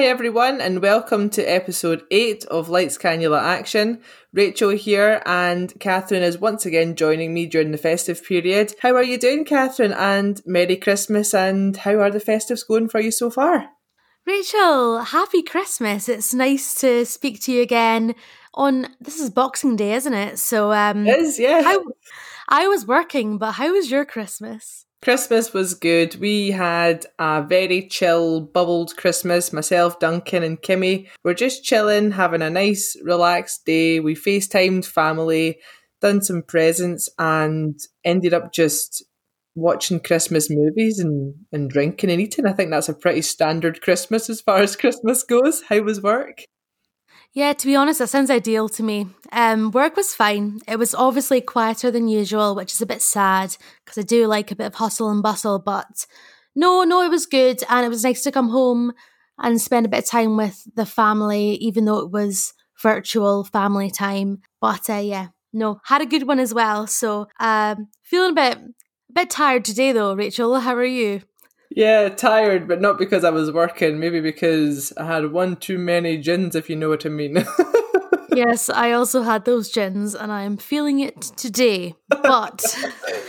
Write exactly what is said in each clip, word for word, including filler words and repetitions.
Hi everyone, and welcome to episode eight of Lights Cannula Action. Rachel here, and Catherine is once again joining me during the festive period. How are you doing, Catherine? And Merry Christmas, and how are the festives going for you so far? Rachel, happy Christmas. It's nice to speak to you again on, this is Boxing Day, isn't it? So, um, it is, yeah. How, I was working, but how was your Christmas? Christmas was good. We had a very chill, bubbled Christmas. Myself, Duncan and Kimmy were just chilling, having a nice, relaxed day. We FaceTimed family, done some presents and ended up just watching Christmas movies and, and drinking and eating. I think that's a pretty standard Christmas as far as Christmas goes. How was work? Yeah, to be honest, that sounds ideal to me. Um, work was fine. It was obviously quieter than usual, which is a bit sad because I do like a bit of hustle and bustle. But no, no, it was good. And it was nice to come home and spend a bit of time with the family, even though it was virtual family time. But uh, yeah, no, had a good one as well. So um, feeling a bit, a bit tired today, though, Rachel. How are you? Yeah, tired, but not because I was working, maybe because I had one too many gins, if you know what I mean. Yes, I also had those gins, and I am feeling it today, but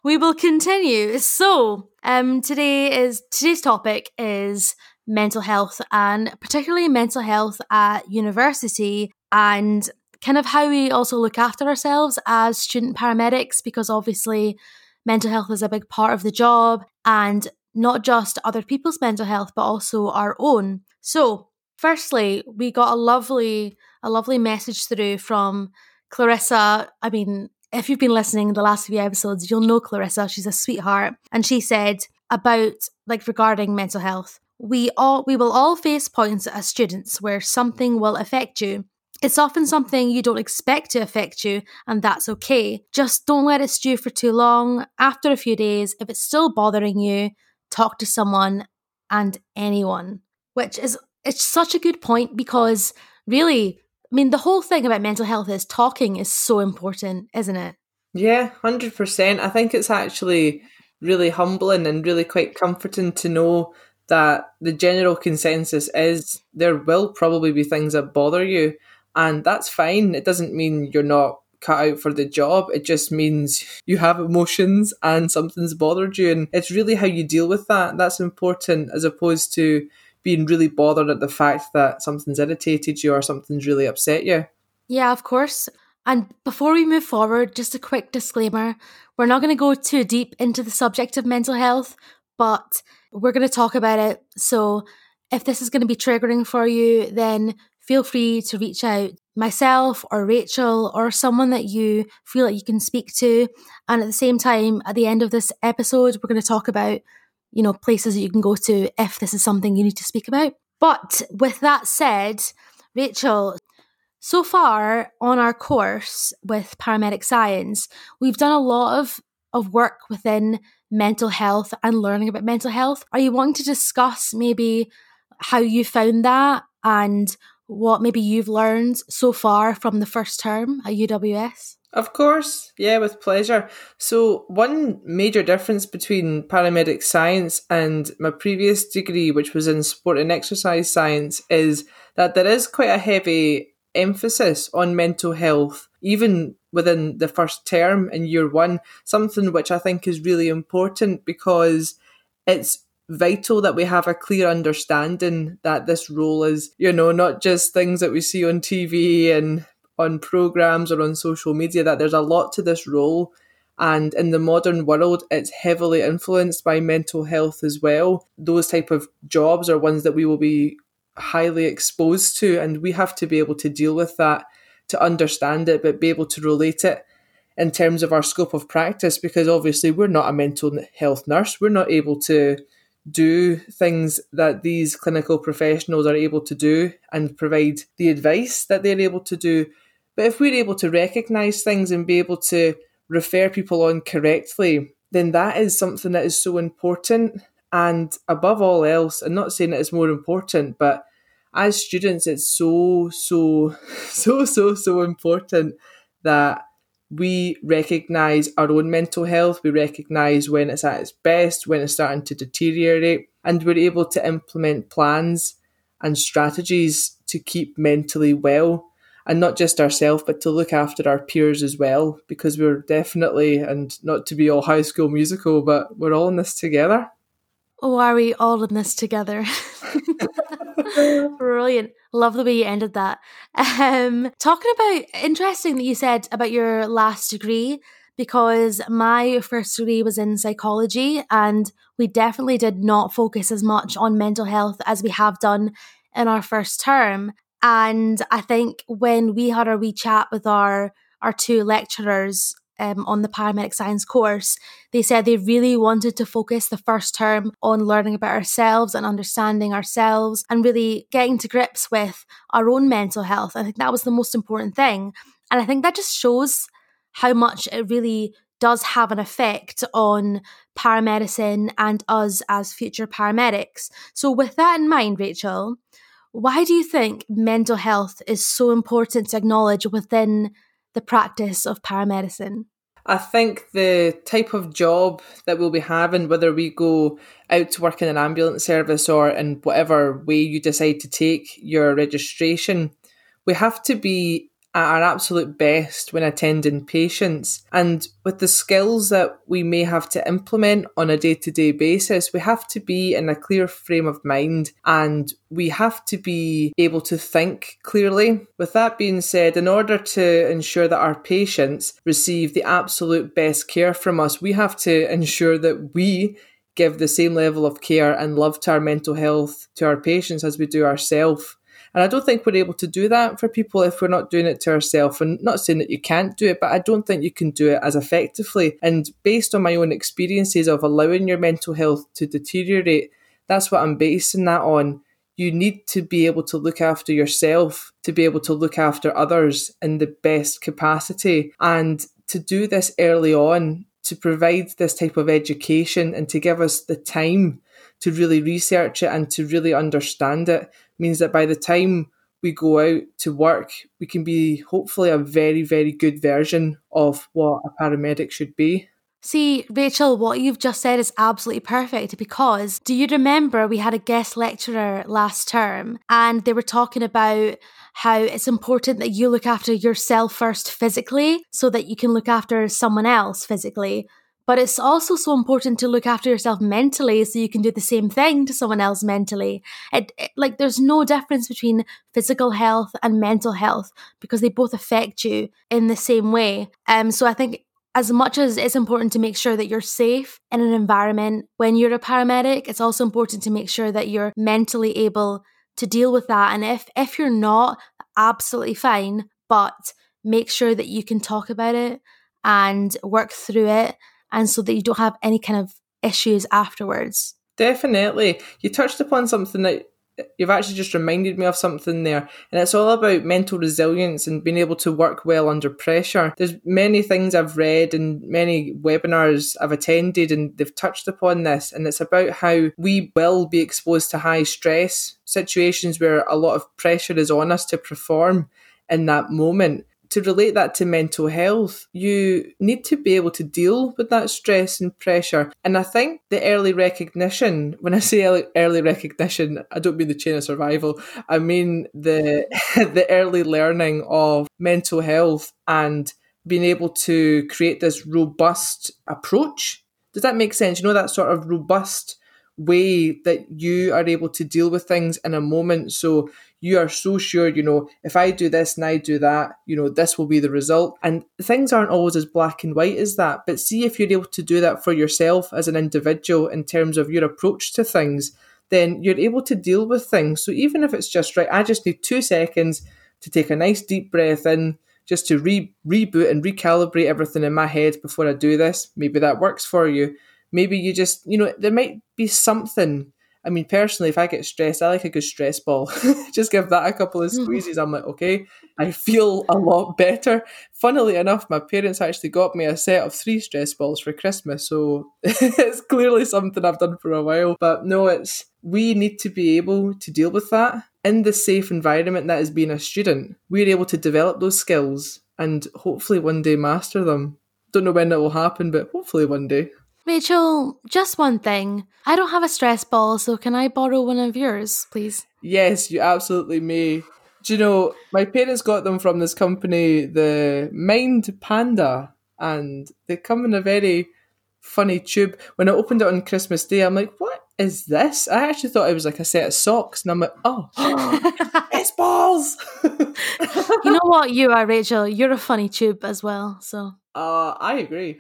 we will continue. So, um, today is today's topic is mental health, and particularly mental health at university, and kind of how we also look after ourselves as student paramedics, because obviously mental health is a big part of the job, and not just other people's mental health, but also our own. So, firstly, we got a lovely, a lovely message through from Clarissa. I mean, if you've been listening the last few episodes, you'll know Clarissa. She's a sweetheart. And she said about, like, regarding mental health, we all we will all face points as students where something will affect you. It's often something you don't expect to affect you, and that's okay. Just don't let it stew for too long. After a few days, if it's still bothering you, talk to someone and anyone, which is it's such a good point because really, I mean, the whole thing about mental health is talking is so important, isn't it? Yeah, one hundred percent. I think it's actually really humbling and really quite comforting to know that the general consensus is there will probably be things that bother you, and that's fine. It doesn't mean you're not cut out for the job. It just means you have emotions and something's bothered you, and it's really how you deal with that that's important, as opposed to being really bothered at the fact that something's irritated you or something's really upset you. Yeah, of course. And before we move forward, just a quick disclaimer. We're not going to go too deep into the subject of mental health, but we're going to talk about it. So if this is going to be triggering for you, then feel free to reach out myself or Rachel or someone that you feel like you can speak to. And at the same time, at the end of this episode, we're going to talk about, you know, places that you can go to if this is something you need to speak about. But with that said, Rachel, so far on our course with paramedic science, we've done a lot of, of work within mental health and learning about mental health. Are you wanting to discuss maybe how you found that and what maybe you've learned so far from the first term at U W S? Of course, yeah, with pleasure. So one major difference between paramedic science and my previous degree, which was in sport and exercise science, is that there is quite a heavy emphasis on mental health, even within the first term in year one, something which I think is really important because it's vital that we have a clear understanding that this role is, you know, not just things that we see on T V and on programmes or on social media, that there's a lot to this role. And in the modern world, it's heavily influenced by mental health as well. Those type of jobs are ones that we will be highly exposed to, and we have to be able to deal with that, to understand it, but be able to relate it in terms of our scope of practice, because obviously we're not a mental health nurse. We're not able to do things that these clinical professionals are able to do and provide the advice that they're able to do. But if we're able to recognise things and be able to refer people on correctly, then that is something that is so important. And above all else, I'm not saying that it's more important, but as students, it's so, so, so, so, so important that we recognise our own mental health, we recognise when it's at its best, when it's starting to deteriorate, and we're able to implement plans and strategies to keep mentally well, and not just ourselves, but to look after our peers as well, because we're definitely, and not to be all High School Musical, but we're all in this together. Oh, are we all in this together? Brilliant. Love the way you ended that. Um, talking about, interesting that you said about your last degree, because my first degree was in psychology, and we definitely did not focus as much on mental health as we have done in our first term. And I think when we had our wee chat with our, our two lecturers um, on the paramedic science course, they said they really wanted to focus the first term on learning about ourselves and understanding ourselves and really getting to grips with our own mental health. I think that was the most important thing. And I think that just shows how much it really does have an effect on paramedicine and us as future paramedics. So with that in mind, Rachel, why do you think mental health is so important to acknowledge within the practice of paramedicine? I think the type of job that we'll be having, whether we go out to work in an ambulance service or in whatever way you decide to take your registration, we have to be at our absolute best when attending patients. And with the skills that we may have to implement on a day-to-day basis, we have to be in a clear frame of mind and we have to be able to think clearly. With that being said, in order to ensure that our patients receive the absolute best care from us, we have to ensure that we give the same level of care and love to our mental health to our patients as we do ourselves. And I don't think we're able to do that for people if we're not doing it to ourselves. And not saying that you can't do it, but I don't think you can do it as effectively. And based on my own experiences of allowing your mental health to deteriorate, that's what I'm basing that on. You need to be able to look after yourself, to be able to look after others in the best capacity. And to do this early on, to provide this type of education and to give us the time to really research it and to really understand it, means that by the time we go out to work, we can be hopefully a very, very good version of what a paramedic should be. See, Rachel, what you've just said is absolutely perfect, because do you remember we had a guest lecturer last term and they were talking about how it's important that you look after yourself first physically so that you can look after someone else physically? But it's also so important to look after yourself mentally so you can do the same thing to someone else mentally. It, it, like, there's no difference between physical health and mental health because they both affect you in the same way. Um, so I think as much as it's important to make sure that you're safe in an environment when you're a paramedic, it's also important to make sure that you're mentally able to deal with that. And if, if you're not, absolutely fine, but make sure that you can talk about it and work through it, and so that you don't have any kind of issues afterwards. Definitely. You touched upon something that you've actually just reminded me of something there, and it's all about mental resilience and being able to work well under pressure. There's many things I've read and many webinars I've attended and they've touched upon this, and it's about how we will be exposed to high stress situations where a lot of pressure is on us to perform in that moment. To relate that to mental health, you need to be able to deal with that stress and pressure. And I think the early recognition, when I say early recognition, I don't mean the chain of survival. I mean the the early learning of mental health and being able to create this robust approach. Does that make sense? You know, that sort of robust way that you are able to deal with things in a moment. So you are so sure, you know, if I do this and I do that, you know, this will be the result. And things aren't always as black and white as that. But see, if you're able to do that for yourself as an individual in terms of your approach to things, then you're able to deal with things. So even if it's just, right, I just need two seconds to take a nice deep breath in, just to re- reboot and recalibrate everything in my head before I do this. Maybe that works for you. Maybe you just, you know, there might be something. I mean, personally, if I get stressed, I like a good stress ball. Just give that a couple of squeezes. I'm like, okay, I feel a lot better. Funnily enough, my parents actually got me a set of three stress balls for Christmas. So it's clearly something I've done for a while. But no, it's, we need to be able to deal with that in the safe environment that is being a student. We're able to develop those skills and hopefully one day master them. Don't know when that will happen, but hopefully one day. Rachel, just one thing. I don't have a stress ball, so can I borrow one of yours, please? Yes, you absolutely may. Do you know, my parents got them from this company, the Mind Panda, and they come in a very funny tube. When I opened it on Christmas Day, I'm like, what is this? I actually thought it was like a set of socks, and I'm like, oh, it's balls! You know what you are, Rachel? You're a funny tube as well, so... Uh, I agree.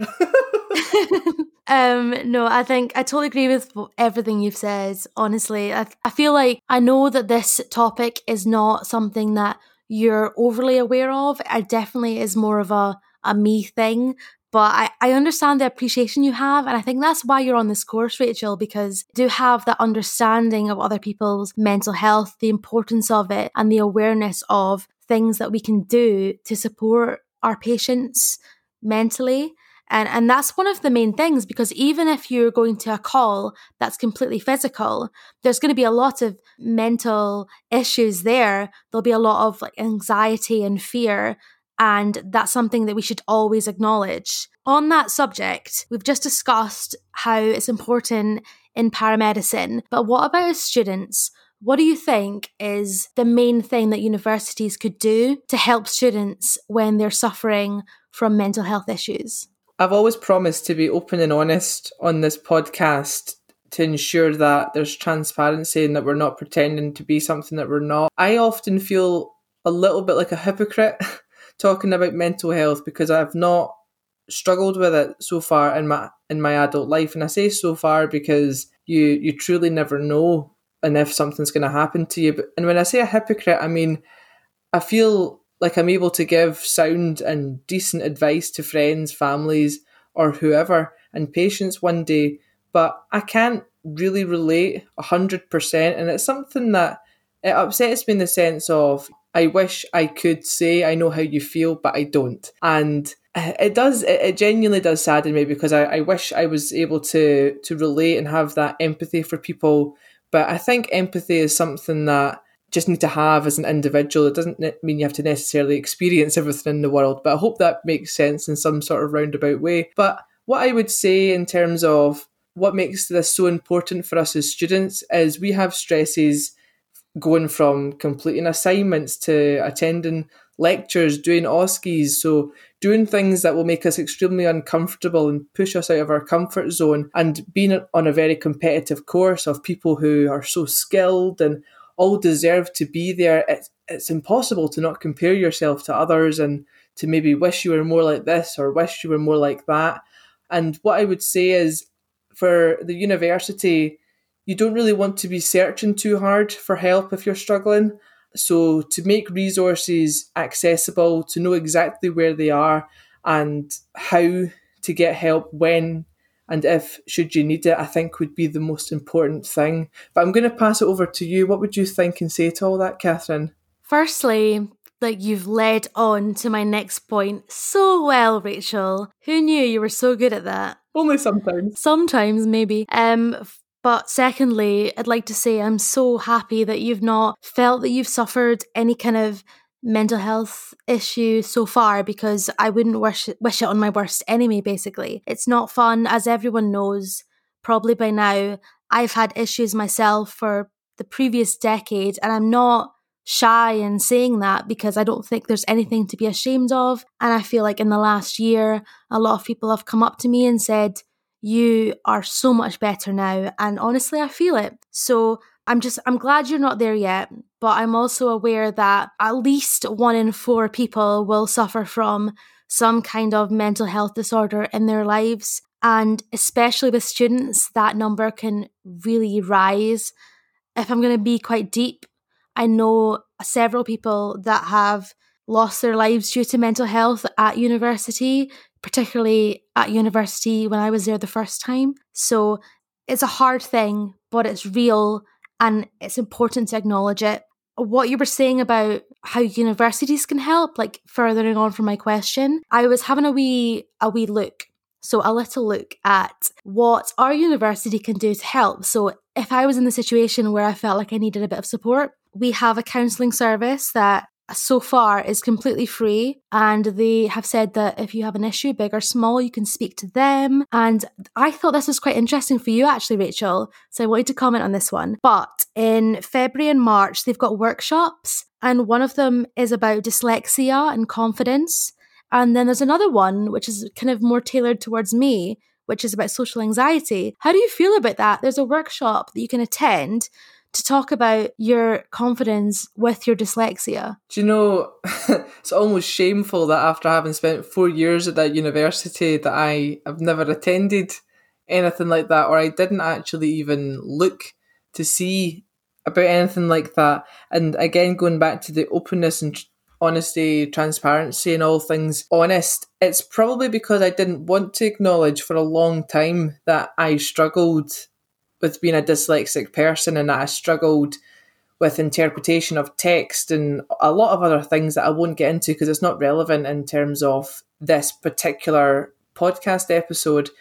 Um, no, I think I totally agree with everything you've said. Honestly, I, I feel like I know that this topic is not something that you're overly aware of. It definitely is more of a, a me thing, but I, I understand the appreciation you have. And I think that's why you're on this course, Rachel, because you do have that understanding of other people's mental health, the importance of it, and the awareness of things that we can do to support our patients mentally. And and that's one of the main things, because even if you're going to a call that's completely physical, there's going to be a lot of mental issues there. There'll be a lot of like anxiety and fear, and that's something that we should always acknowledge. On that subject, we've just discussed how it's important in paramedicine, but what about students? What do you think is the main thing that universities could do to help students when they're suffering from mental health issues? I've always promised to be open and honest on this podcast to ensure that there's transparency and that we're not pretending to be something that we're not. I often feel a little bit like a hypocrite talking about mental health because I've not struggled with it so far in my in my adult life. And I say so far because you you truly never know and if something's going to happen to you. But, and when I say a hypocrite, I mean, I feel... like I'm able to give sound and decent advice to friends, families, or whoever, and patients one day, but I can't really relate one hundred percent. And it's something that it upsets me in the sense of, I wish I could say I know how you feel, but I don't. And it does, it genuinely does sadden me because I, I wish I was able to, to relate and have that empathy for people. But I think empathy is something that just need to have as an individual. It doesn't mean you have to necessarily experience everything in the world, but I hope that makes sense in some sort of roundabout way. But what I would say in terms of what makes this so important for us as students is we have stresses going from completing assignments to attending lectures, doing OSCEs, so doing things that will make us extremely uncomfortable and push us out of our comfort zone, and being on a very competitive course of people who are so skilled and all deserve to be there. It's, it's impossible to not compare yourself to others and to maybe wish you were more like this or wish you were more like that. And what I would say is for the university, you don't really want to be searching too hard for help if you're struggling. So to make resources accessible, to know exactly where they are and how to get help when and if, should you need it, I think would be the most important thing. But I'm going to pass it over to you. What would you think and say to all that, Catherine? Firstly, like you've led on to my next point so well, Rachel. Who knew you were so good at that? Only sometimes. Sometimes, maybe. Um, but secondly, I'd like to say I'm so happy that you've not felt that you've suffered any kind of mental health issue so far, because I wouldn't wish, wish it on my worst enemy, basically. It's not fun, as everyone knows, probably by now. I've had issues myself for the previous decade, and I'm not shy in saying that because I don't think there's anything to be ashamed of. And I feel like in the last year, a lot of people have come up to me and said, you are so much better now. And honestly, I feel it. So I'm just, I'm glad you're not there yet, but I'm also aware that at least one in four people will suffer from some kind of mental health disorder in their lives. And especially with students, that number can really rise. If I'm going to be quite deep, I know several people that have lost their lives due to mental health at university, particularly at university when I was there the first time. So it's a hard thing, but it's real. And it's important to acknowledge it. What you were saying about how universities can help, like furthering on from my question, I was having a wee, a wee look, so a little look at what our university can do to help. So if I was in the situation where I felt like I needed a bit of support, we have a counselling service that so far is completely free, and they have said that if you have an issue, big or small, you can speak to them. And I thought this was quite interesting for you actually, Rachel, so I wanted to comment on this one. But in February and March, they've got workshops, and one of them is about dyslexia and confidence. And then there's another one, which is kind of more tailored towards me, which is about social anxiety. How do you feel about that? There's a workshop that you can attend to talk about your confidence with your dyslexia. Do you know, it's almost shameful that after having spent four years at that university that I have never attended anything like that, or I didn't actually even look to see about anything like that. And again, going back to the openness and tr- honesty, transparency and all things honest, it's probably because I didn't want to acknowledge for a long time that I struggled with being a dyslexic person, and that I struggled with interpretation of text and a lot of other things that I won't get into because it's not relevant in terms of this particular podcast episode.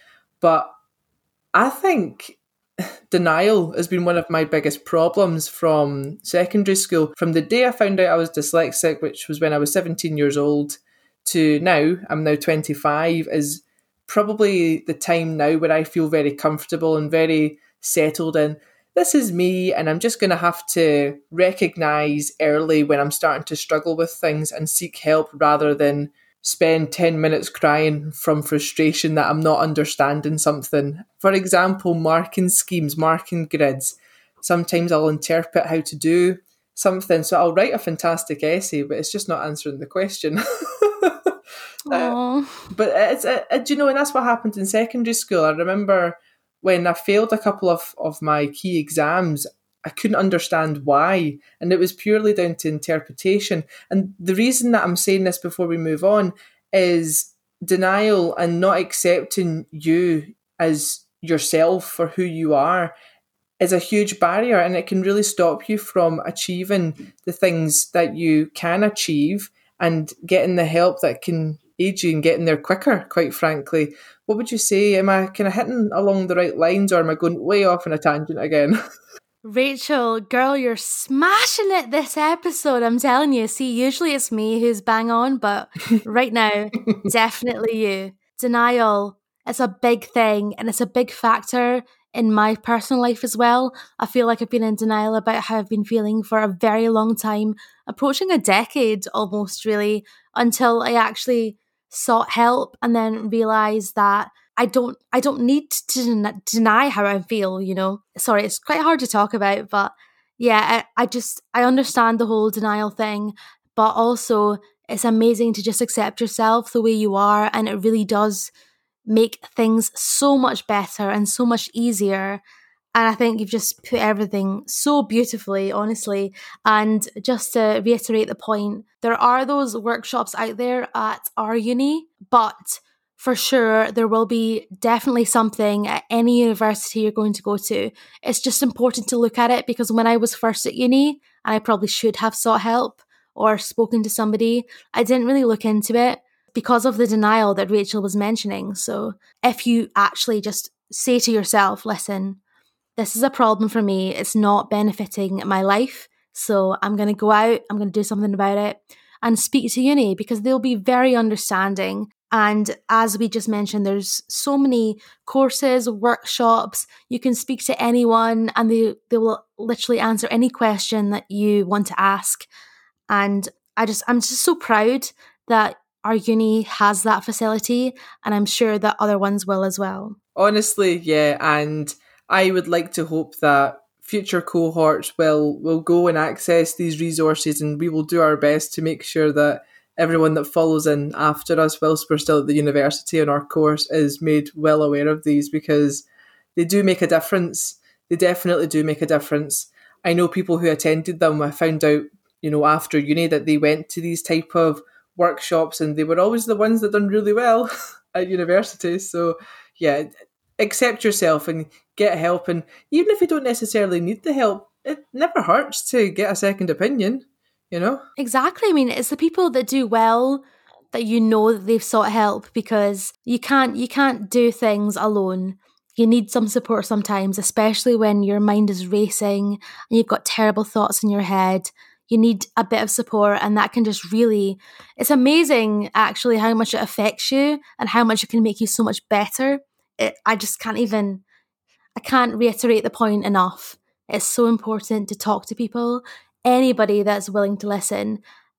But I think denial has been one of my biggest problems from secondary school. From the day I found out I was dyslexic, which was when I was seventeen years old, to now, I'm now twenty-five, is probably the time now where I feel very comfortable and very settled in. This is me, and I'm just going to have to recognise early when I'm starting to struggle with things and seek help rather than spend ten minutes crying from frustration that I'm not understanding something. For example, marking schemes, marking grids. Sometimes I'll interpret how to do something. So I'll write a fantastic essay, but it's just not answering the question. uh, but it's, uh, you know, and that's what happened in secondary school. I remember when I failed a couple of, of my key exams, I couldn't understand why, and it was purely down to interpretation. And the reason that I'm saying this before we move on is denial and not accepting you as yourself for who you are is a huge barrier, and it can really stop you from achieving the things that you can achieve and getting the help that can aid you in getting there quicker, quite frankly. What would you say? Am I kind of hitting along the right lines, or am I going way off on a tangent again? Rachel, girl, you're smashing it this episode, I'm telling you. See, usually it's me who's bang on, but right now, definitely you. Denial, it's a big thing, and it's a big factor in my personal life as well. I feel like I've been in denial about how I've been feeling for a very long time, approaching a decade almost, really, until I actually sought help and then realised that I don't I don't need to den- deny how I feel, you know. Sorry, it's quite hard to talk about, but yeah, I, I just, I understand the whole denial thing, but also it's amazing to just accept yourself the way you are, and it really does make things so much better and so much easier. And I think you've just put everything so beautifully, honestly. And just to reiterate the point, there are those workshops out there at our uni, but for sure, there will be definitely something at any university you're going to go to. It's just important to look at it, because when I was first at uni, and I probably should have sought help or spoken to somebody, I didn't really look into it because of the denial that Rachel was mentioning. So if you actually just say to yourself, listen, this is a problem for me. It's not benefiting my life. So I'm going to go out, I'm going to do something about it, and speak to uni, because they'll be very understanding. And as we just mentioned, there's so many courses, workshops. You can speak to anyone, and they, they will literally answer any question that you want to ask. And I just, I'm just so proud that our uni has that facility, and I'm sure that other ones will as well. Honestly, yeah. And I would like to hope that future cohorts will, will go and access these resources, and we will do our best to make sure that everyone that follows in after us whilst we're still at the university on our course is made well aware of these, because they do make a difference. They definitely do make a difference. I know people who attended them, I found out, you know, after uni that they went to these type of workshops, and they were always the ones that done really well at university. So yeah, accept yourself and get help. And even if you don't necessarily need the help, it never hurts to get a second opinion. You know? Exactly. I mean, it's the people that do well that you know that they've sought help, because you can't you can't do things alone. You need some support sometimes, especially when your mind is racing and you've got terrible thoughts in your head. you need a bit of support, and that can just really, it's amazing actually how much it affects you and how much it can make you so much better. It, I just can't even, I can't reiterate the point enough. It's so important to talk to people, anybody that's willing to listen.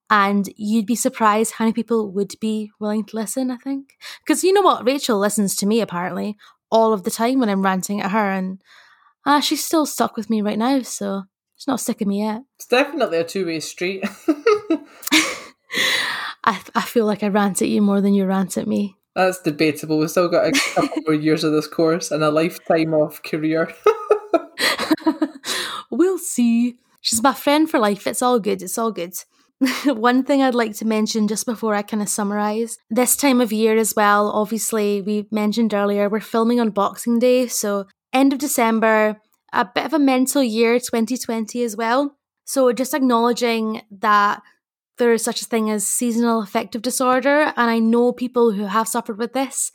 And you'd be surprised how many people would be willing to listen, I think. Because you know what? Rachel listens to me, apparently, all of the time when I'm ranting at her. And uh, she's still stuck with me right now, so she's not sick of me yet. It's definitely a two-way street. I, I feel like I rant at you more than you rant at me. That's debatable. We've still got a couple more years of this course and a lifetime of career. We'll see. She's my friend for life. It's all good. It's all good. One thing I'd like to mention just before I kind of summarise, this time of year as well, obviously we mentioned earlier, we're filming on Boxing Day, so end of December, a bit of a mental year twenty twenty as well. So just acknowledging that there is such a thing as seasonal affective disorder, and I know people who have suffered with this.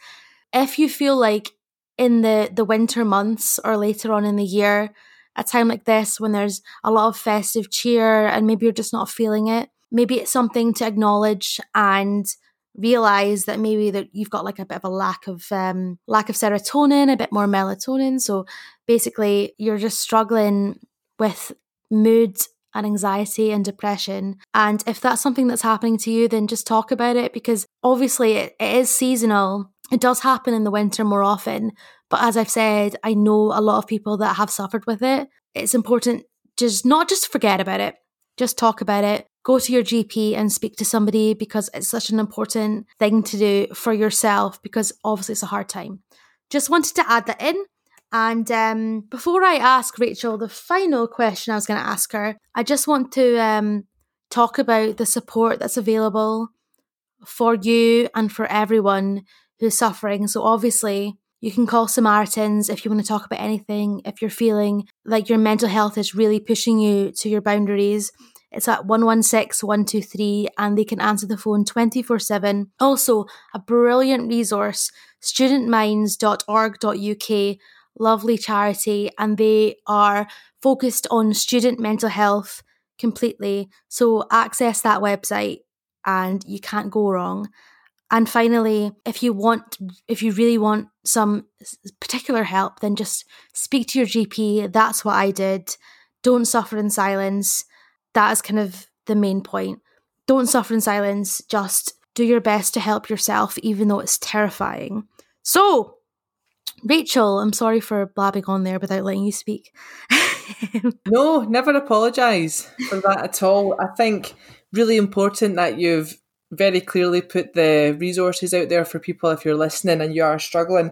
If you feel like in the, the winter months or later on in the year, a time like this when there's a lot of festive cheer and maybe you're just not feeling it, maybe it's something to acknowledge and realize that maybe that you've got like a bit of a lack of um, lack of serotonin, a bit more melatonin. So basically you're just struggling with mood and anxiety and depression. And if that's something that's happening to you, then just talk about it, because obviously it, it is seasonal. It does happen in the winter more often. But as I've said, I know a lot of people that have suffered with it. It's important just not just forget about it, just talk about it. Go to your G P and speak to somebody, because it's such an important thing to do for yourself, because obviously it's a hard time. Just wanted to add that in. And um, before I ask Rachel the final question I was going to ask her, I just want to um, talk about the support that's available for you and for everyone who's suffering. So obviously you can call Samaritans if you want to talk about anything, if you're feeling like your mental health is really pushing you to your boundaries. It's at one one six, one two three, and they can answer the phone twenty-four seven. Also, a brilliant resource, student minds dot org dot U K, lovely charity, and they are focused on student mental health completely. So access that website and you can't go wrong. And finally, if you want, if you really want some particular help, then just speak to your G P. That's what I did. Don't suffer in silence. That is kind of the main point. Don't suffer in silence. Just do your best to help yourself, even though it's terrifying. So, Rachel, I'm sorry for blabbing on there without letting you speak. No, never apologise for that at all. I think really important that you've very clearly put the resources out there for people if you're listening and you are struggling.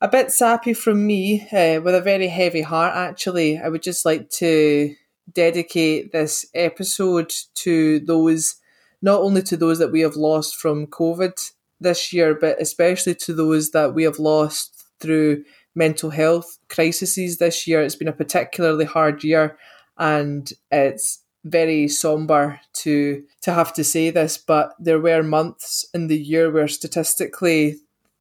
A bit sappy from me, uh, with a very heavy heart actually, I would just like to dedicate this episode to those, not only to those that we have lost from COVID this year, but especially to those that we have lost through mental health crises this year. It's been a particularly hard year, and it's very somber to to have to say this, but there were months in the year where statistically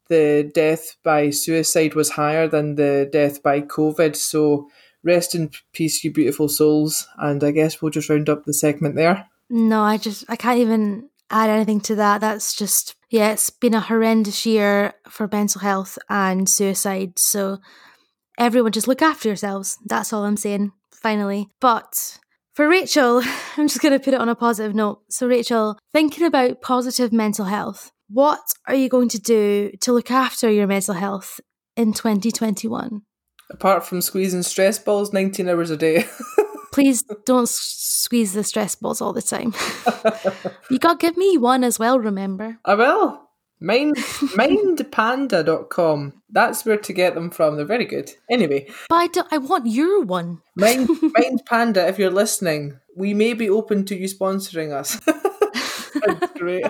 the death by suicide was higher than the death by COVID. So rest in peace, you beautiful souls. And I guess we'll just round up the segment there. No, I just, I can't even add anything to that. That's just, yeah, it's been a horrendous year for mental health and suicide. So everyone just look after yourselves. That's all I'm saying, finally. But for Rachel, I'm just going to put it on a positive note. So Rachel, thinking about positive mental health, what are you going to do to look after your mental health in twenty twenty-one? Apart from squeezing stress balls nineteen hours a day. Please don't s- squeeze the stress balls all the time. You got to give me one as well, remember? I will. Mind, mind panda dot com. That's where to get them from. They're very good. Anyway. But I, do, I want your one. Mind, Mind Panda, if you're listening, we may be open to you sponsoring us. That's great.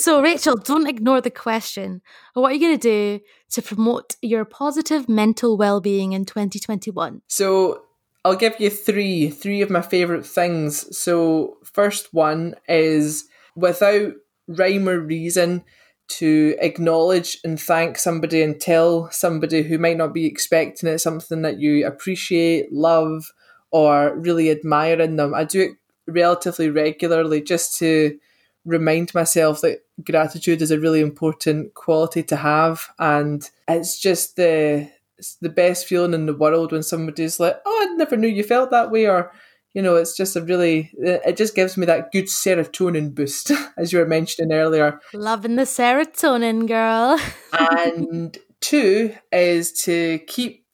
So, Rachel, don't ignore the question. What are you going to do to promote your positive mental well-being in twenty twenty-one? So, I'll give you three, three of my favourite things. So, first one is, without rhyme or reason, to acknowledge and thank somebody and tell somebody who might not be expecting it something that you appreciate, love, or really admire in them. I do it relatively regularly just to remind myself that gratitude is a really important quality to have, and it's just the it's the best feeling in the world when somebody's like, oh, I never knew you felt that way, or, you know, it's just a really, it just gives me that good serotonin boost, as you were mentioning earlier. Loving the serotonin, girl. And two is to keep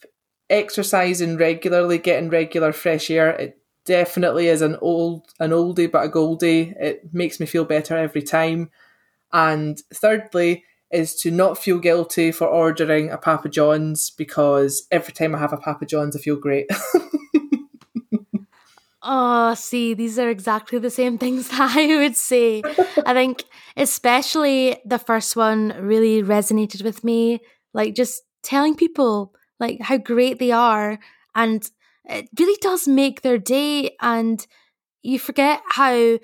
exercising regularly, getting regular fresh air. It definitely is an old an oldie but a goldie. It makes me feel better every time. And thirdly is to not feel guilty for ordering a Papa John's, because every time I have a Papa John's, I feel great. Oh, see, these are exactly the same things that I would say. I think especially the first one really resonated with me, like just telling people like how great they are, and it really does make their day. And you forget how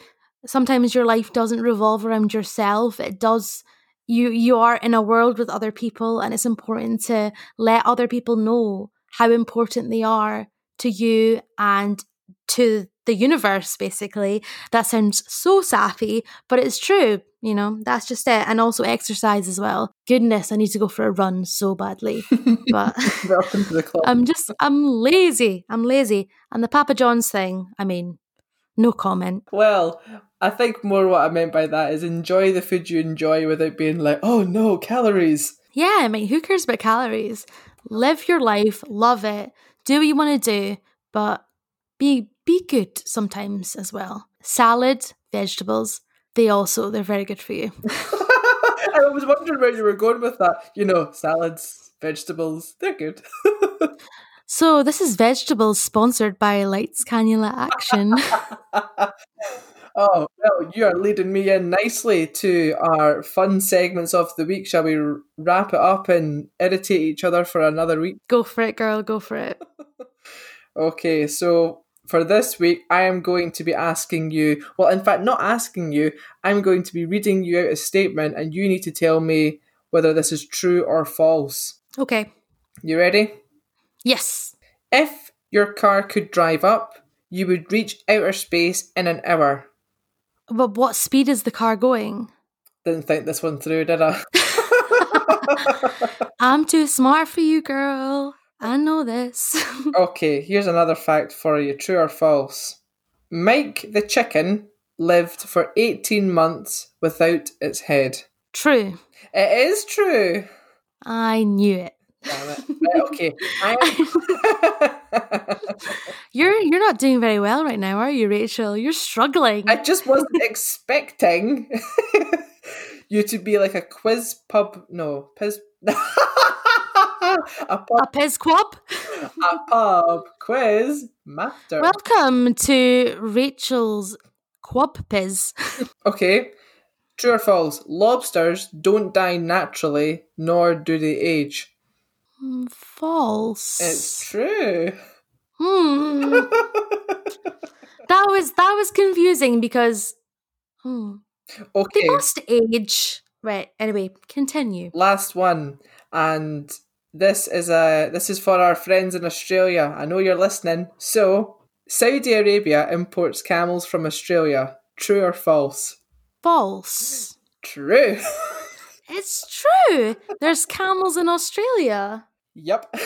sometimes your life doesn't revolve around yourself. It does. You you are in a world with other people, and it's important to let other people know how important they are to you and to the universe, basically. That sounds so sappy, but it's true. You know, that's just it. And also exercise as well. Goodness, I need to go for a run so badly. But welcome to the club. I'm just, I'm lazy. I'm lazy. And the Papa John's thing, I mean, no comment. Well, I think more what I meant by that is enjoy the food you enjoy without being like, oh no, calories. Yeah, I mean, who cares about calories? Live your life, love it, do what you want to do, but be be good sometimes as well. Salad, vegetables, they also, they're very good for you. I was wondering where you were going with that. You know, salads, vegetables, they're good. So this is vegetables sponsored by Lights Cannula Action. Oh, well, you are leading me in nicely to our fun segments of the week. Shall we wrap it up and irritate each other for another week? Go for it, girl. Go for it. Okay, so for this week, I am going to be asking you, well, in fact, not asking you, I'm going to be reading you out a statement, and you need to tell me whether this is true or false. Okay. You ready? Yes. If your car could drive up, you would reach outer space in an hour. But what speed is the car going? Didn't think this one through, did I? I'm too smart for you, girl. I know this. Okay, here's another fact for you. True or false? Mike the chicken lived for eighteen months without its head. True. It is true. I knew it. Damn it. Right, okay. I... you're you're not doing very well right now, are you, Rachel? You're struggling. I just wasn't expecting you to be like a quiz pub. No, piz. A pub, a piz quab. A pub quiz master. Welcome to Rachel's quab piz. Okay. True or false? Lobsters don't die naturally, nor do they age. False. It's true. Hmm. that was that was confusing because hmm. Okay. They must age. Right. Anyway, continue. Last one, and this is a this is for our friends in Australia. I know you're listening. So, Saudi Arabia imports camels from Australia. True or false? False. True. It's true. There's camels in Australia. Yep.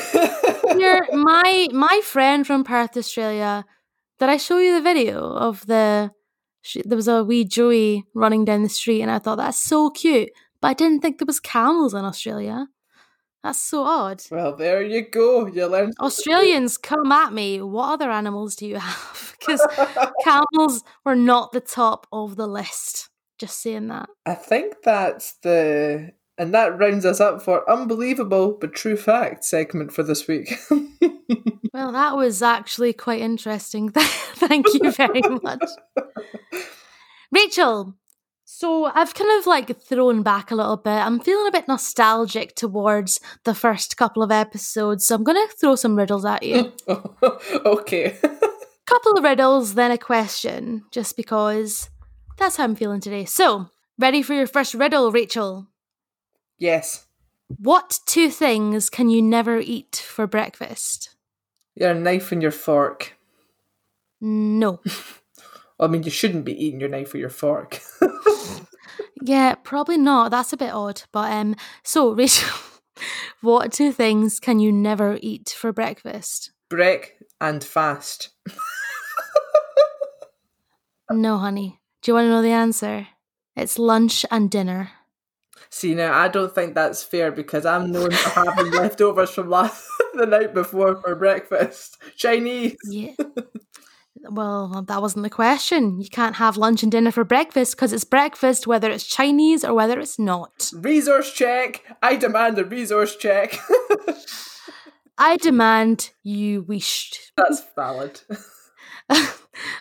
Here, my my friend from Perth, Australia, did I show you the video of the... She, there was a wee joey running down the street, and I thought, that's so cute. But I didn't think there was camels in Australia. That's so odd. Well, there you go. You learned. Australians, come at me. What other animals do you have? Because camels were not the top of the list. Just saying that. I think that's the... And that rounds us up for Unbelievable But True Fact segment for this week. Well, that was actually quite interesting. Thank you very much. Rachel, so I've kind of like thrown back a little bit. I'm feeling a bit nostalgic towards the first couple of episodes, so I'm going to throw some riddles at you. Okay. Couple of riddles, then a question, just because... That's how I'm feeling today. So, ready for your first riddle, Rachel? Yes. What two things can you never eat for breakfast? Your knife and your fork. No. I mean, you shouldn't be eating your knife or your fork. Yeah, probably not. That's a bit odd. But um, so, Rachel, what two things can you never eat for breakfast? Break and fast. No, honey. Do you want to know the answer? It's lunch and dinner. See, now, I don't think that's fair because I'm known for having leftovers from last the night before for breakfast. Chinese. Yeah. Well, that wasn't the question. You can't have lunch and dinner for breakfast because it's breakfast, whether it's Chinese or whether it's not. Resource check. I demand a resource check. I demand you wished. That's valid.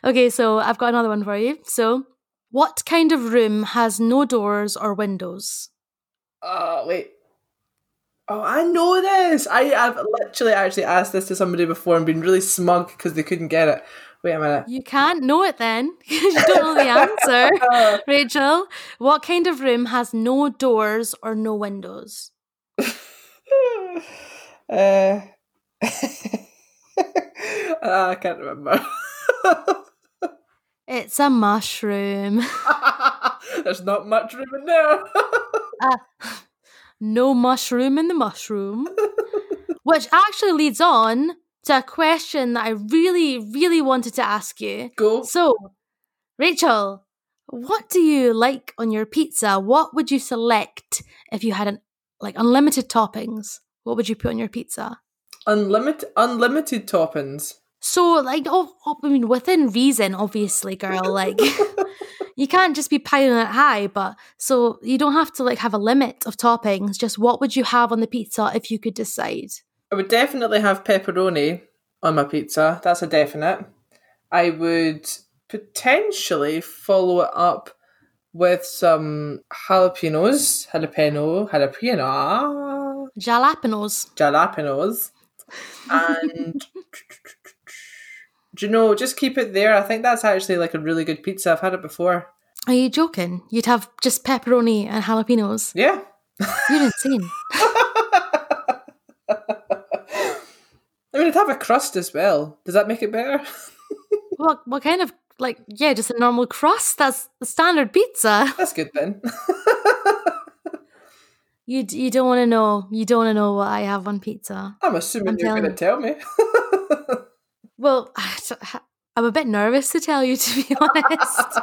Okay, so I've got another one for you. So, what kind of room has no doors or windows? Oh, uh, wait. Oh, I know this. I have literally actually asked this to somebody before and been really smug because they couldn't get it. Wait a minute. You can't know it then because you don't know the answer. Rachel, what kind of room has no doors or no windows? uh, I can't remember. It's a mushroom. There's not much room in there. uh, no mushroom in the mushroom. Which actually leads on to a question that I really, really wanted to ask you. Go. So, Rachel, what do you like on your pizza? What would you select if you had an like unlimited toppings? What would you put on your pizza? Unlimited, unlimited toppings. So, like, oh, oh, I mean, within reason, obviously, girl. Like, you can't just be piling it high, but so you don't have to, like, have a limit of toppings. Just what would you have on the pizza if you could decide? I would definitely have pepperoni on my pizza. That's a definite. I would potentially follow it up with some jalapenos, jalapeno, jalapeno. Jalapenos. Jalapenos. And... Do you know, just keep it there. I think that's actually like a really good pizza. I've had it before. Are you joking? You'd have just pepperoni and jalapenos? Yeah. You're insane. I mean, I'd have a crust as well. Does that make it better? What what kind of, like, yeah, just a normal crust? That's the standard pizza. That's good then. you, you don't want to know. You don't want to know what I have on pizza. I'm assuming I'm you're going to tell me. Well, I'm a bit nervous to tell you, to be honest.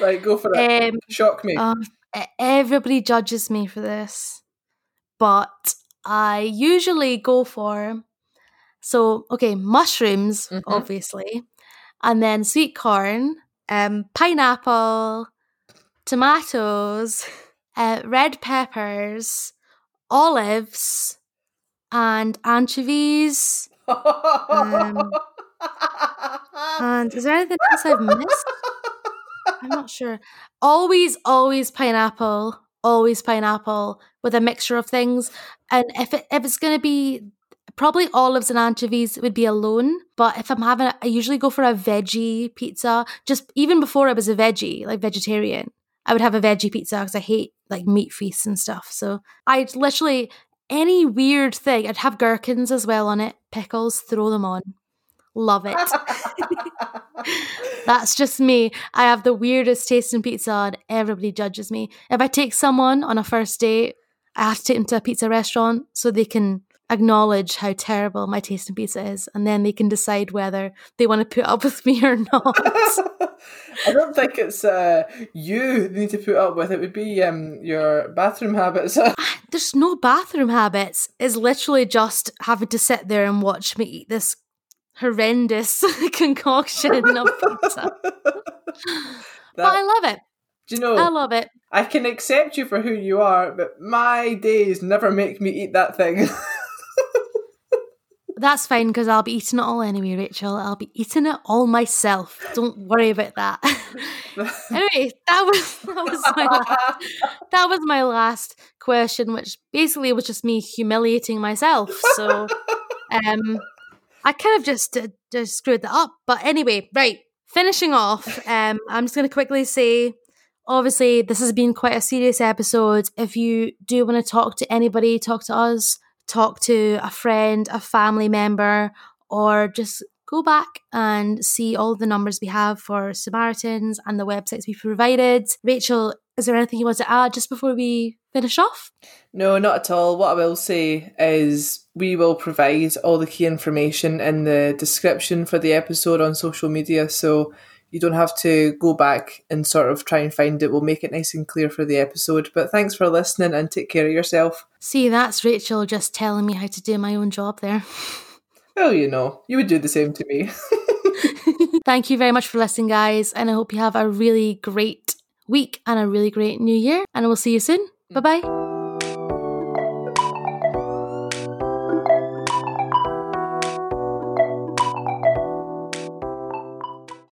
Right, go for it. Um, Shock me. Um, everybody judges me for this, but I usually go for, so, okay, mushrooms, mm-hmm. obviously, and then sweet corn, um, pineapple, tomatoes, uh, red peppers, olives, and anchovies. Um, and is there anything else I've missed? I'm not sure. Always, always pineapple. Always pineapple with a mixture of things. And if it, if it's going to be probably olives and anchovies, it would be alone. But if I'm having, a, I usually go for a veggie pizza. Just even before I was a veggie, like vegetarian, I would have a veggie pizza because I hate like meat feasts and stuff. So I'd literally. Any weird thing. I'd have gherkins as well on it. Pickles, throw them on. Love it. That's just me. I have the weirdest taste in pizza and everybody judges me. If I take someone on a first date, I have to take them to a pizza restaurant so they can acknowledge how terrible my taste in pizza is and then they can decide whether they want to put up with me or not. I don't think it's uh, you need to put up with. It would be um, your bathroom habits. There's no bathroom habits. It's literally just having to sit there and watch me eat this horrendous concoction of pizza. That, but I love it. Do you know? I love it. I can accept you for who you are, but my days never make me eat that thing. That's fine because I'll be eating it all anyway, Rachel. I'll be eating it all myself. Don't worry about that. Anyway, that was that was my last, that was my last question, which basically was just me humiliating myself. So, um, I kind of just uh, just screwed that up. But anyway, right. Finishing off, um, I'm just going to quickly say. Obviously, this has been quite a serious episode. If you do want to talk to anybody, talk to us, talk to a friend, a family member, or just go back and see all the numbers we have for Samaritans and the websites we've provided. Rachel, is there anything you want to add just before we finish off? No, not at all. What I will say is we will provide all the key information in the description for the episode on social media, so you don't have to go back and sort of try and find it. We'll make it nice and clear for the episode. But thanks for listening and take care of yourself. See, that's Rachel just telling me how to do my own job there. Oh, you know, you would do the same to me. Thank you very much for listening, guys. And I hope you have a really great week and a really great new year. And we'll see you soon. Bye-bye.